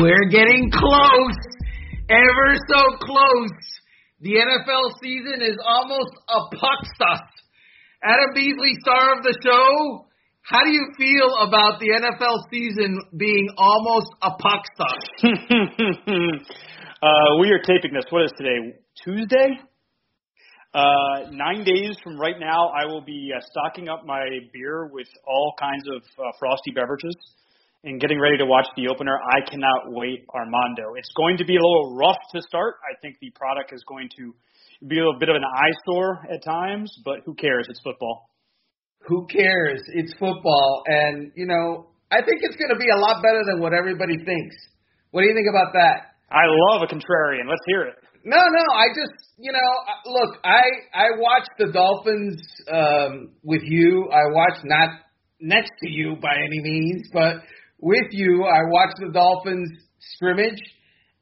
We're getting close, ever so close. The NFL season is almost upon us. Adam Beasley, star of the show, how do you feel about the NFL season being almost upon us? We are taping this. What is today? Tuesday? 9 days from right now, I will be stocking up my beer with all kinds of frosty beverages and getting ready to watch the opener. I cannot wait, Armando. It's going to be a little rough to start. I think the product is going to be a little bit of an eyesore at times, but who cares? It's football. Who cares? It's football. And, you know, I think it's going to be a lot better than what everybody thinks. What do you think about that? I love a contrarian. Let's hear it. No, I just, you know, look, I watched the Dolphins with you. I watched, not next to you by any means, but with you, I watched the Dolphins scrimmage,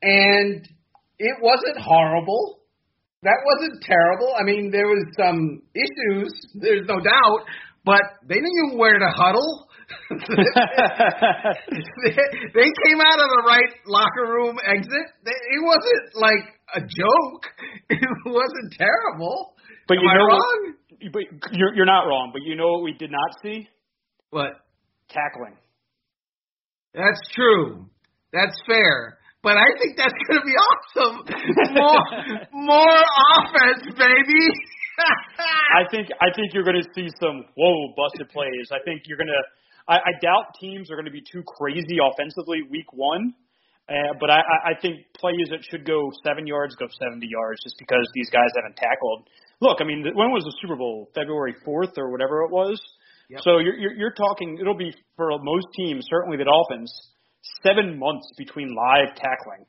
and it wasn't horrible. That wasn't terrible. I mean, there was some issues, there's no doubt, but they knew where to huddle. They came out of the right locker room exit. It wasn't like a joke. It wasn't terrible. But Am I wrong? But you're not wrong. But you know what we did not see? What? Tackling. That's true. That's fair. But I think that's going to be awesome. More offense, baby. I think you're going to see some busted plays. I think you're going to. I doubt teams are going to be too crazy offensively week one, but I think plays that should go 7 yards go 70 yards just because these guys haven't tackled. Look, I mean, when was the Super Bowl? February 4th or whatever it was? Yep. So you're talking, it'll be for most teams, certainly the Dolphins, 7 months between live tackling.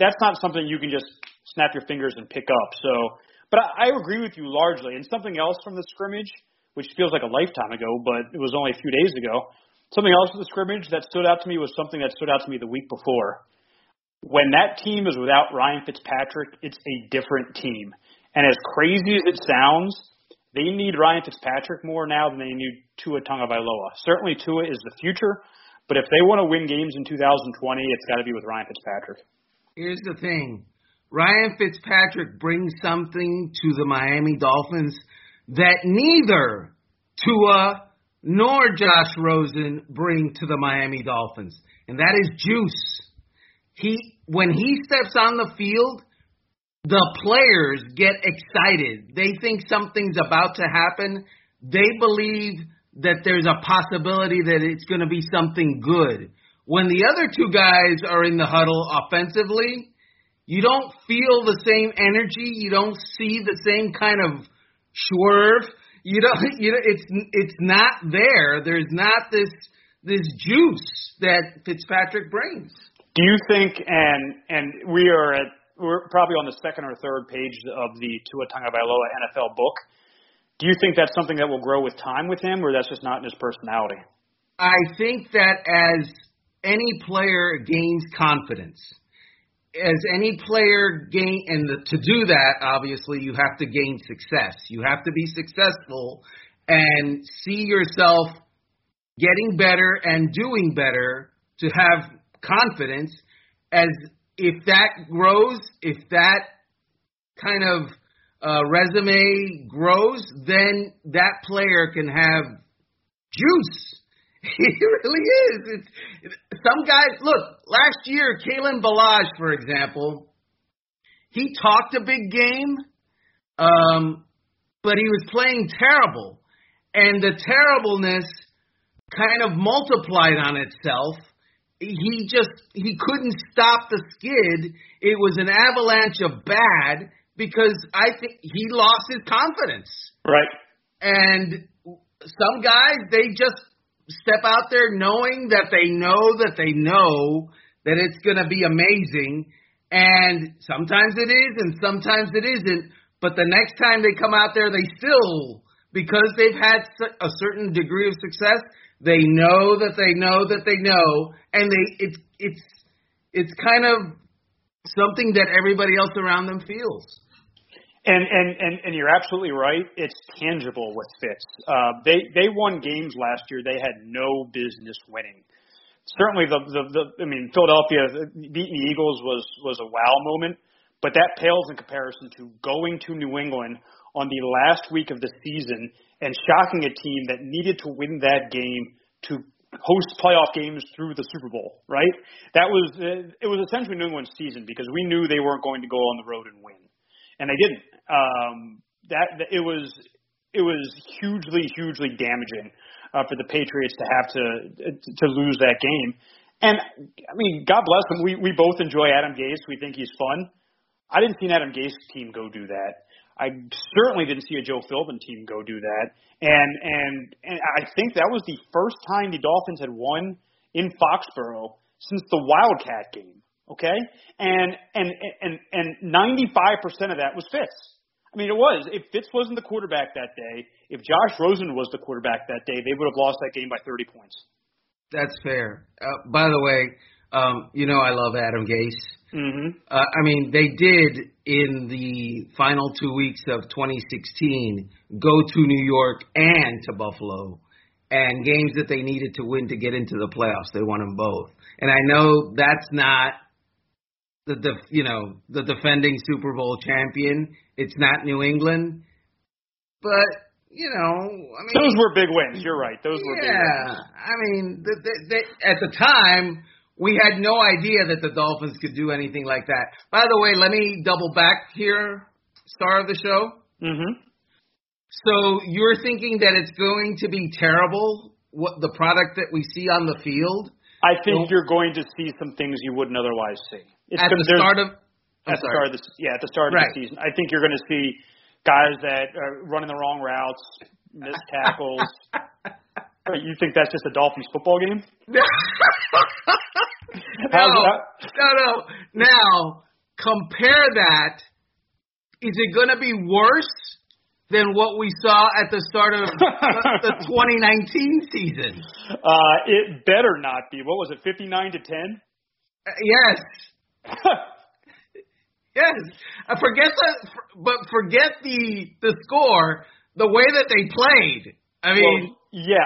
That's not something you can just snap your fingers and pick up. So, but I agree with you largely. And something else from the scrimmage, which feels like a lifetime ago, but it was only a few days ago. Something else in the scrimmage that stood out to me was something that stood out to me the week before. When that team is without Ryan Fitzpatrick, it's a different team. And as crazy as it sounds, they need Ryan Fitzpatrick more now than they need Tua Tagovailoa. Certainly Tua is the future, but if they want to win games in 2020, it's got to be with Ryan Fitzpatrick. Here's the thing. Ryan Fitzpatrick brings something to the Miami Dolphins that neither Tua nor Josh Rosen bring to the Miami Dolphins, and that is juice. When he steps on the field, the players get excited. They think something's about to happen. They believe that there's a possibility that it's going to be something good. When the other two guys are in the huddle offensively, you don't feel the same energy. You don't see the same kind of swerve. You know, it's not there. There's not this juice that Fitzpatrick brings. Do you think? And we're probably on the second or third page of the Tua Tagovailoa NFL book. Do you think that's something that will grow with time with him, or that's just not in his personality? I think that as any player gains confidence, and to do that, obviously, you have to gain success. You have to be successful and see yourself getting better and doing better to have confidence. As if that grows, if that kind of resume grows, then that player can have juice. He really is. Some guys, look, last year, Kalen Ballage, for example, he talked a big game, but he was playing terrible. And the terribleness kind of multiplied on itself. He couldn't stop the skid. It was an avalanche of bad because I think he lost his confidence. Right. And some guys, they just step out there knowing that it's going to be amazing. And sometimes it is and sometimes it isn't. But the next time they come out there, they still, because they've had a certain degree of success, they know that they know that they know. And it's kind of something that everybody else around them feels. And you're absolutely right. It's tangible with Fitz. They won games last year they had no business winning. certainly Philadelphia beating the Eagles was a wow moment, but that pales in comparison to going to New England on the last week of the season and shocking a team that needed to win that game to host playoff games through the Super Bowl, right? It was essentially New England's season because we knew they weren't going to go on the road and win, and they didn't. It was hugely damaging for the Patriots to have to lose that game. And I mean, God bless them. We both enjoy Adam Gase. We think he's fun. I didn't see an Adam Gase team go do that. I certainly didn't see a Joe Philbin team go do that. And I think that was the first time the Dolphins had won in Foxborough since the Wildcat game. Okay? And 95% of that was Fitz. I mean, it was. If Fitz wasn't the quarterback that day, if Josh Rosen was the quarterback that day, they would have lost that game by 30 points. That's fair. By the way, I love Adam Gase. Mm-hmm. They did in the final 2 weeks of 2016 go to New York and to Buffalo, and games that they needed to win to get into the playoffs, they won them both. And I know that's not the defending Super Bowl champion. It's not New England, but those were big wins. You're right; those were big wins. Yeah, at the time. We had no idea that the Dolphins could do anything like that. By the way, let me double back here, star of the show. Mm-hmm. So you're thinking that it's going to be terrible, what the product that we see on the field? I think you're going to see some things you wouldn't otherwise see. At the start of the season. I think you're going to see guys that are running the wrong routes, missed tackles. You think that's just a Dolphins football game? No. Now, compare that. Is it going to be worse than what we saw at the start of the 2019 season? It better not be. What was it, 59-10? Yes. Yes. Forget the score, the way that they played. They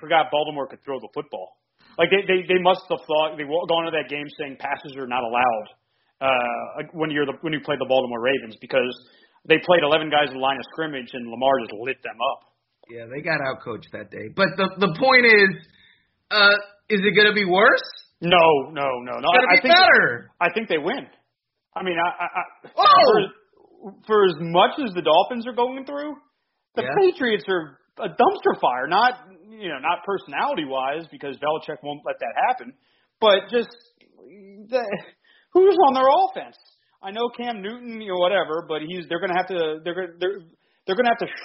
forgot Baltimore could throw the football. Like they must have thought they were going to that game saying passes are not allowed when you play the Baltimore Ravens, because they played 11 guys in the line of scrimmage and Lamar just lit them up. Yeah, they got outcoached that day. But the point is it going to be worse? No. It's going to be better. I think they win. For as much as the Dolphins are going through, the Patriots are a dumpster fire, not personality-wise, because Belichick won't let that happen, but just who's on their offense? I know Cam Newton, whatever, but they're going to have to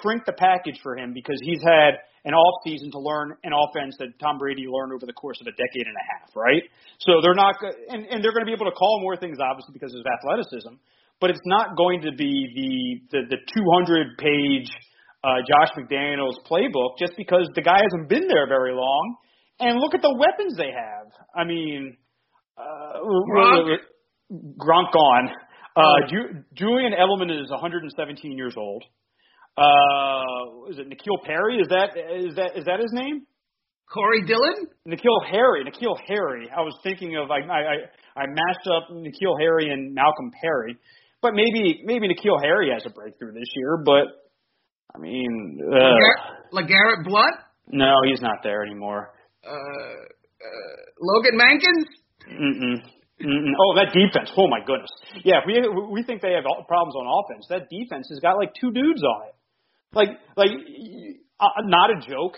shrink the package for him, because he's had an off season to learn an offense that Tom Brady learned over the course of a decade and a half, right? So they're not, and they're going to be able to call more things, obviously, because of his athleticism, but it's not going to be the 200-page. Josh McDaniels' playbook, just because the guy hasn't been there very long. And look at the weapons they have. Gronk gone. Julian Edelman is 117 years old. Is it N'Keal Perry? Is that his name? Corey Dillon? N'Keal Harry. I was thinking of I matched up N'Keal Harry and Malcolm Perry, but maybe N'Keal Harry has a breakthrough this year, but. LeGarrette Blount? No, he's not there anymore. Logan Mankins? Mm-mm. Oh, that defense. Oh, my goodness. Yeah, we think they have problems on offense. That defense has got, two dudes on it. Not a joke.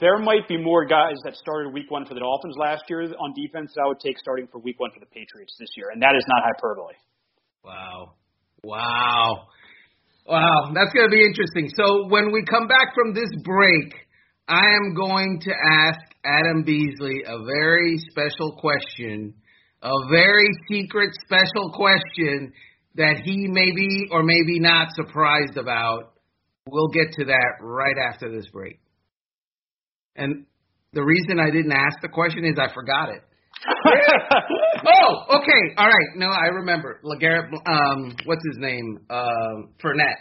There might be more guys that started week one for the Dolphins last year on defense that I would take starting for week one for the Patriots this year, and that is not hyperbole. Wow. That's going to be interesting. So when we come back from this break, I am going to ask Adam Beasley a very special question, a very secret special question that he may be or may be not surprised about. We'll get to that right after this break. And the reason I didn't ask the question is I forgot it. Oh, okay. All right. No, I remember. LeGarrette, what's his name? Fournette.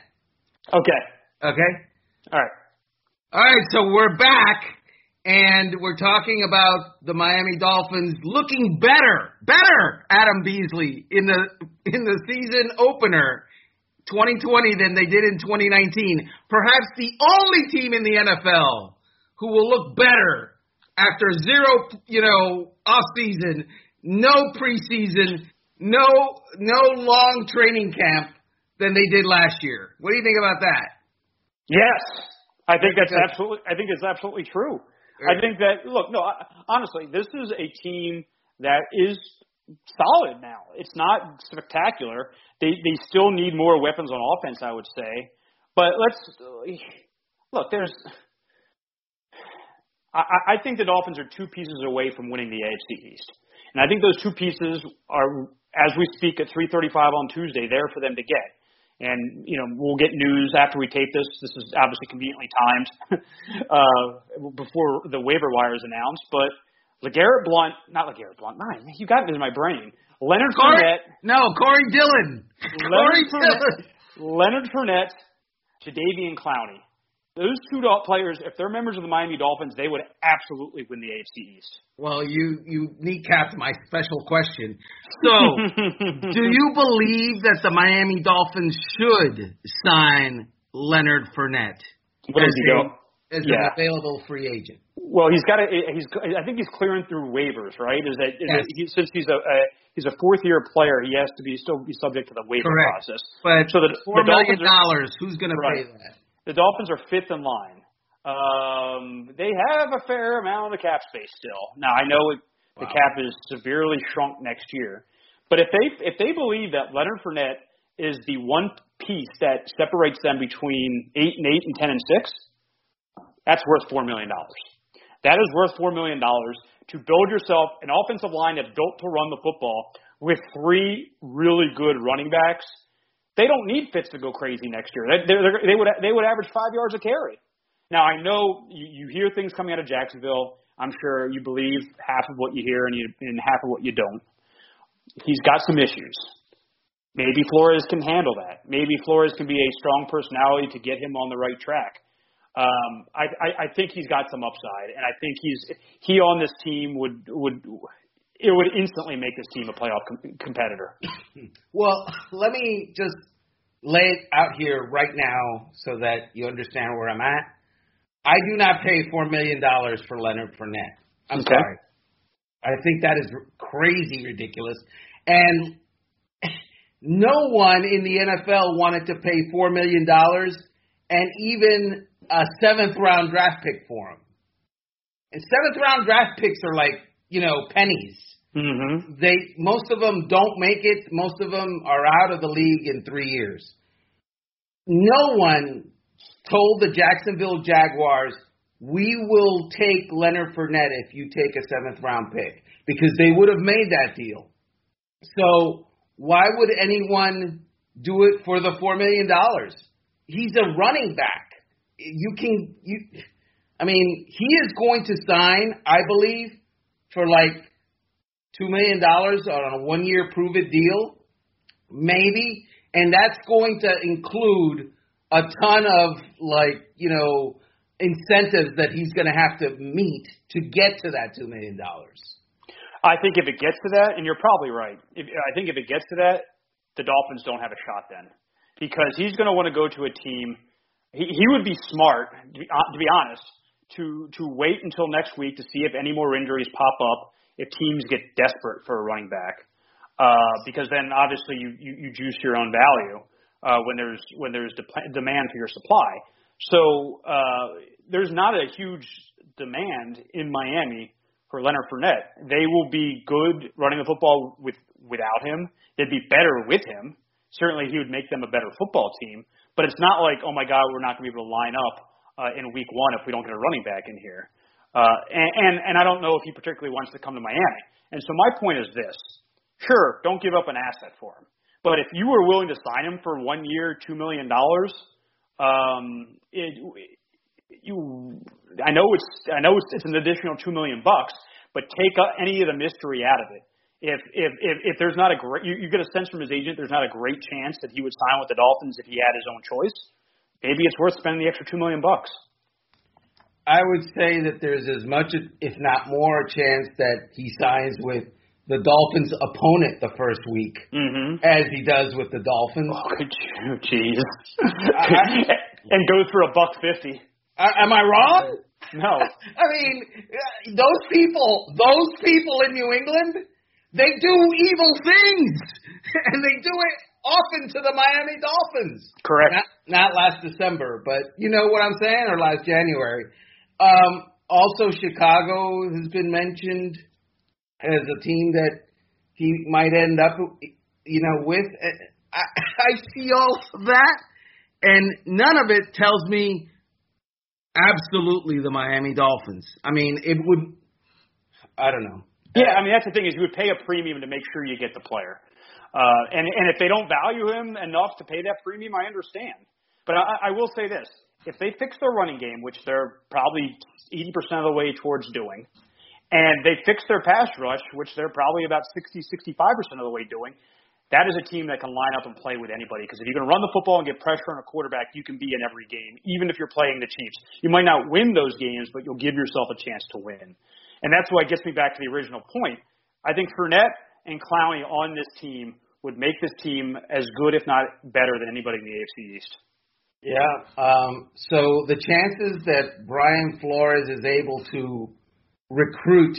Okay. All right. So we're back, and we're talking about the Miami Dolphins looking better, Adam Beasley, in the season opener 2020 than they did in 2019. Perhaps the only team in the NFL who will look better after zero, off season, no preseason, no long training camp than they did last year. What do you think about that? Yes, I think that's absolutely. I think it's absolutely true. Right. I think that honestly, this is a team that is solid now. It's not spectacular. They still need more weapons on offense, I would say. But let's look. I think the Dolphins are two pieces away from winning the AFC East. And I think those two pieces are, as we speak, at 3:35 on Tuesday, there for them to get. And, we'll get news after we tape this. This is obviously conveniently timed before the waiver wire is announced. But you got it in my brain. Corey Dillon. Leonard Fournette, Jadeveon Clowney. Those two players, if they're members of the Miami Dolphins, they would absolutely win the AFC East. Well, you kneecapped my special question. So, do you believe that the Miami Dolphins should sign Leonard Fournette as an available free agent? Well, I think he's clearing through waivers, right? Since he's a fourth-year player, he has to still be subject to the waiver process. But so $4 million, who's going to pay that? The Dolphins are fifth in line. They have a fair amount of the cap space still. Now, I know the cap is severely shrunk next year. But if they believe that Leonard Fournette is the one piece that separates them between 8 and 8 and 10 and 6, that's worth $4 million. That is worth $4 million to build yourself an offensive line that's built to run the football with three really good running backs. They don't need Fitz to go crazy next year. They would average 5 yards a carry. Now, I know you hear things coming out of Jacksonville. I'm sure you believe half of what you hear and half of what you don't. He's got some issues. Maybe Flores can handle that. Maybe Flores can be a strong personality to get him on the right track. I think he's got some upside, and I think he on this team would. It would instantly make this team a playoff competitor. Well, let me just lay it out here right now so that you understand where I'm at. I do not pay $4 million for Leonard Fournette. I'm sorry. I think that is crazy ridiculous. And no one in the NFL wanted to pay $4 million and even a seventh-round draft pick for him. And seventh-round draft picks are like, pennies. Mm-hmm. Most of them don't make it. Most of them are out of the league in 3 years. No one told the Jacksonville Jaguars, we will take Leonard Fournette if you take a seventh-round pick, because they would have made that deal. So why would anyone do it for the $4 million? He's a running back. He is going to sign, I believe, for like $2 million on a one-year prove-it deal, maybe. And that's going to include a ton of, incentives that he's going to have to meet to get to that $2 million. I think if it gets to that, and you're probably right, if it gets to that, the Dolphins don't have a shot then. Because he's going to want to go to a team. He would be smart, to be honest, to wait until next week to see if any more injuries pop up, if teams get desperate for a running back, because then obviously you juice your own value when there's demand for your supply. So there's not a huge demand in Miami for Leonard Fournette. They will be good running the football without him. They'd be better with him. Certainly he would make them a better football team, but it's not like, oh my God, we're not going to be able to line up in week one if we don't get a running back in here. And I don't know if he particularly wants to come to Miami. And so my point is this. Sure, don't give up an asset for him. But if you were willing to sign him for 1 year, $2 million, I know it's an additional $2 million, but take any of the mystery out of it. If there's not a great, you get a sense from his agent, there's not a great chance that he would sign with the Dolphins if he had his own choice. Maybe it's worth spending the extra $2 million. I would say that there's as much, if not more, a chance that he signs with the Dolphins' opponent the first week, as he does with the Dolphins. Oh, geez. And goes for $1.50. Am I wrong? No. I mean, those people in New England, they do evil things, and they do it often to the Miami Dolphins. Correct. Not last December, but you know what I'm saying, or last January. Also, Chicago has been mentioned as a team that he might end up, you know, with. I see all of that, and none of it tells me absolutely the Miami Dolphins. I mean, it would – I don't know. Yeah, I mean, that's the thing is you would pay a premium to make sure you get the player. And if they don't value him enough to pay that premium, I understand. But I will say this. If they fix their running game, which they're probably 80% of the way towards doing – and they fix their pass rush, which they're probably about 65% of the way doing. That is a team that can line up and play with anybody, because if you can run the football and get pressure on a quarterback, you can be in every game, even if you're playing the Chiefs. You might not win those games, but you'll give yourself a chance to win. And that's why it gets me back to the original point. I think Fournette and Clowney on this team would make this team as good, if not better, than anybody in the AFC East. Yeah. So the chances that Brian Flores is able to recruit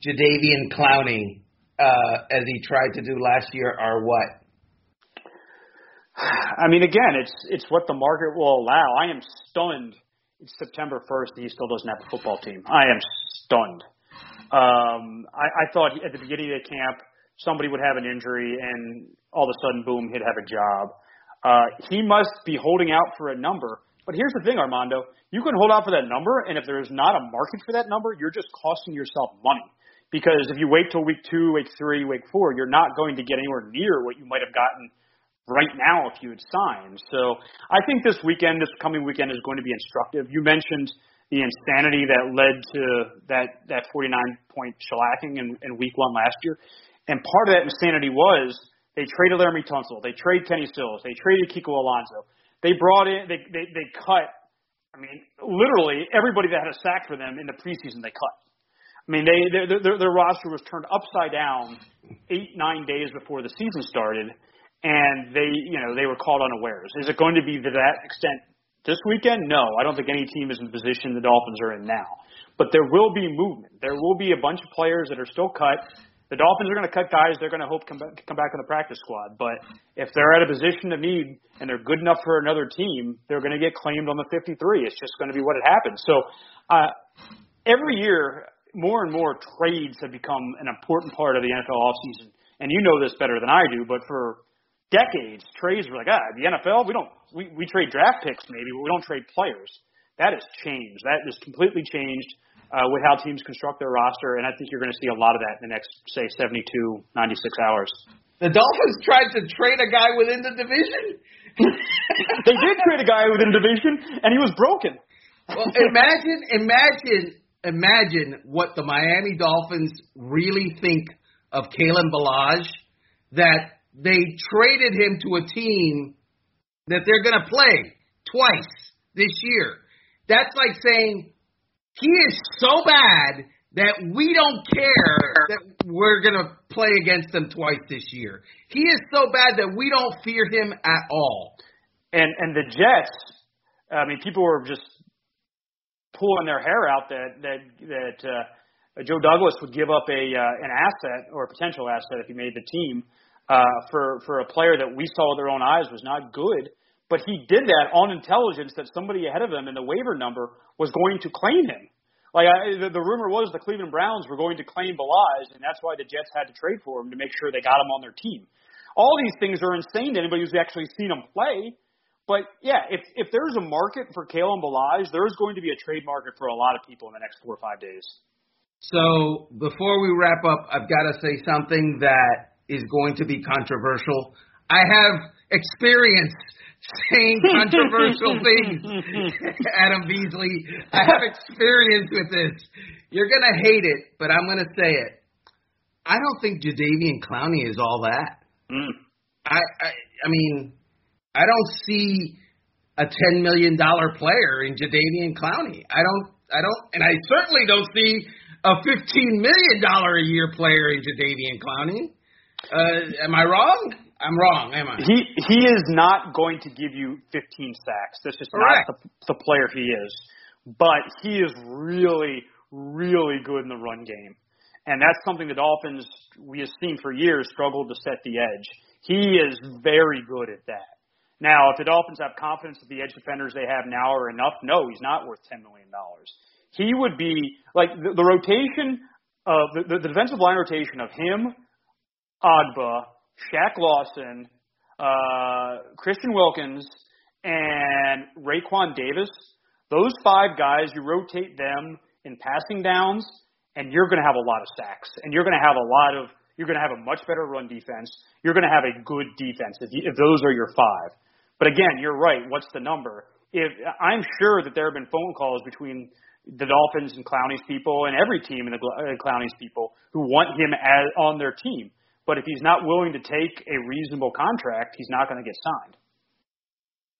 Jadeveon Clowney as he tried to do last year are what? I mean, again, it's what the market will allow. I am stunned. It's September 1st and he still doesn't have a football team. I am stunned. I thought at the beginning of the camp somebody would have an injury and all of a sudden, boom, he'd have a job. He must be holding out for a number. But here's the thing, Armando. You can hold out for that number, and if there is not a market for that number, you're just costing yourself money. Because if you wait till week 2, week 3, week 4, you're not going to get anywhere near what you might have gotten right now if you had signed. So I think this weekend, this coming weekend, is going to be instructive. You mentioned the insanity that led to that 49-point shellacking in week 1 last year. And part of that insanity was they traded Laramie Tunsil. They traded Kenny Stills. They traded Kiko Alonso. They brought in, they cut, I mean, literally everybody that had a sack for them in the preseason, they cut. I mean, their roster was turned upside down 8-9 days before the season started, and they were caught unawares. Is it going to be to that extent this weekend? No, I don't think any team is in the position the Dolphins are in now. But there will be movement. There will be a bunch of players that are still cut. The Dolphins are going to cut guys they're going to hope come back on the practice squad. But if they're at a position of need and they're good enough for another team, they're going to get claimed on the 53. It's just going to be what it happens. So every year, more and more trades have become an important part of the NFL offseason. And you know this better than I do, but for decades, trades were like, the NFL, we trade draft picks maybe, but we don't trade players. That has changed. That has completely changed. With how teams construct their roster, and I think you're going to see a lot of that in the next, say, 72, 96 hours. The Dolphins tried to trade a guy within the division? They did trade a guy within the division, and he was broken. Well, imagine what the Miami Dolphins really think of Kalen Ballage, that they traded him to a team that they're going to play twice this year. That's like saying, he is so bad that we don't care that we're going to play against him twice this year. He is so bad that we don't fear him at all. And the Jets, I mean, people were just pulling their hair out that Joe Douglas would give up an asset or a potential asset if he made the team for a player that we saw with their own eyes was not good. But he did that on intelligence that somebody ahead of him in the waiver number was going to claim him. Like the rumor was the Cleveland Browns were going to claim Ballage, and that's why the Jets had to trade for him to make sure they got him on their team. All these things are insane to anybody who's actually seen him play, But, yeah, if there's a market for Kalen Ballage, there's going to be a trade market for a lot of people in the next 4 or 5 days. So before we wrap up, I've got to say something that is going to be controversial. I have experience saying controversial things, Adam Beasley. I have experience with this. You're going to hate it, but I'm going to say it. I don't think Jadeveon Clowney is all that. Mm. I mean, I don't see a $10 million player in Jadeveon Clowney. I don't, and I certainly don't see a $15 million a year player in Jadeveon Clowney. Am I wrong? I'm wrong, am I? He is not going to give you 15 sacks. That's just not the player he is. But he is really, really good in the run game. And that's something the Dolphins, we have seen for years, struggled to set the edge. He is very good at that. Now, if the Dolphins have confidence that the edge defenders they have now are enough, no, he's not worth $10 million. He would be, like, the rotation of the defensive line rotation of him, Agba, Shaq Lawson, Christian Wilkins, and Raquan Davis, those five guys, you rotate them in passing downs, and you're going to have a lot of sacks, and you're going to have you're going to have a much better run defense. You're going to have a good defense if those are your five. But again, you're right. What's the number? I'm sure that there have been phone calls between the Dolphins and Clowney's people and every team and the Clowney's people who want him on their team. But if he's not willing to take a reasonable contract, he's not going to get signed.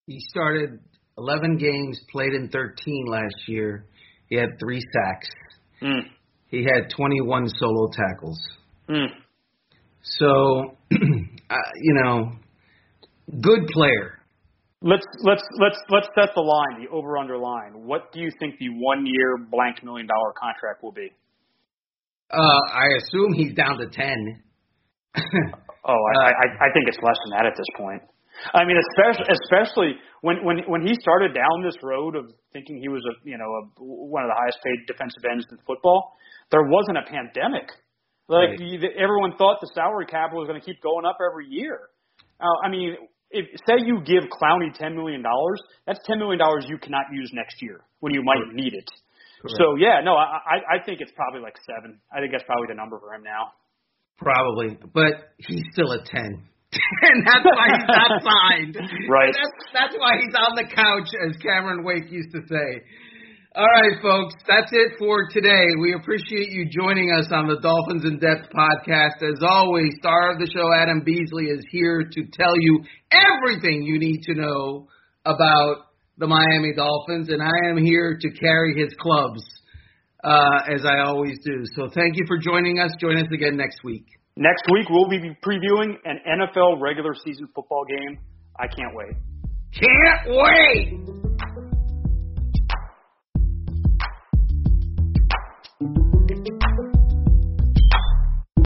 He started 11 games, played in 13 last year. He had 3 sacks. Mm. He had 21 solo tackles. Mm. So, good player. Let's set the line, the over-under line. What do you think the one-year blank million-dollar contract will be? I assume he's down to 10. I think it's less than that at this point. I mean, especially when he started down this road of thinking he was one of the highest paid defensive ends in football, there wasn't a pandemic. Like everyone thought the salary cap was going to keep going up every year. Say you give Clowney $10 million, that's $10 million you cannot use next year when you might need it. Correct. So I think it's probably like 7. I think that's probably the number for him now. Probably, but he's still a 10. And that's why he's not signed. Right. That's why he's on the couch, as Cameron Wake used to say. All right, folks, that's it for today. We appreciate you joining us on the Dolphins in Depth podcast. As always, star of the show Adam Beasley is here to tell you everything you need to know about the Miami Dolphins, and I am here to carry his clubs, as I always do. So thank you for joining us. Join us again next week. Next week, we'll be previewing an NFL regular season football game. I can't wait. Can't wait!